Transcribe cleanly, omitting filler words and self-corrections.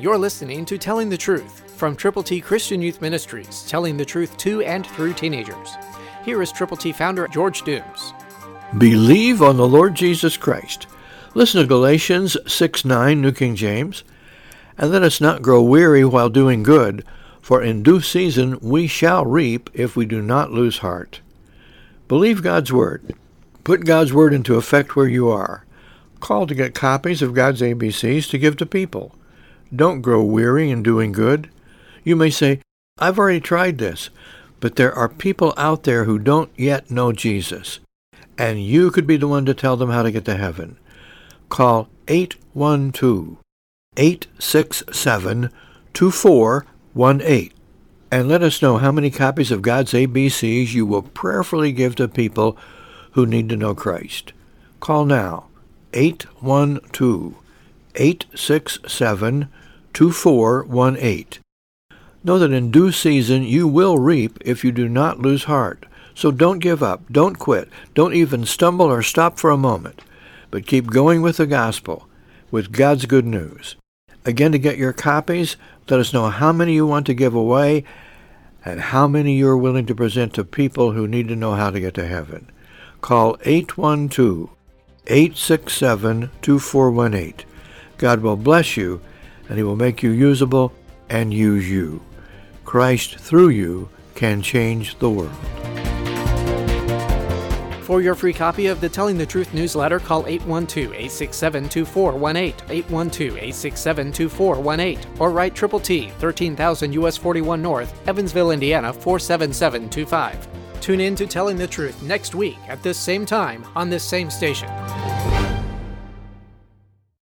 You're listening to Telling the Truth from Triple T Christian Youth Ministries, telling the truth to and through teenagers. Here is Triple T founder George Dooms. Believe on the Lord Jesus Christ. Listen to Galatians 6:9, New King James. And let us not grow weary while doing good, for in due season we shall reap if we do not lose heart. Believe God's Word. Put God's Word into effect where you are. Call to get copies of God's ABCs to give to people. Don't grow weary in doing good. You may say, I've already tried this, but there are people out there who don't yet know Jesus, and you could be the one to tell them how to get to heaven. Call 812-867-2418 and let us know how many copies of God's ABCs you will prayerfully give to people who need to know Christ. Call now, 812-867-2418. Know that in due season you will reap if you do not lose heart. So don't give up, don't quit, don't even stumble or stop for a moment, but keep going with the gospel, with God's good news. Again, to get your copies, let us know how many you want to give away and how many you're willing to present to people who need to know how to get to heaven. Call 812-867-2418. God will bless you, and He will make you usable and use you. Christ through you can change the world. For your free copy of the Telling the Truth newsletter, call 812-867-2418, 812-867-2418, or write Triple T, 13,000 U.S. 41 North, Evansville, Indiana, 47725. Tune in to Telling the Truth next week at this same time on this same station.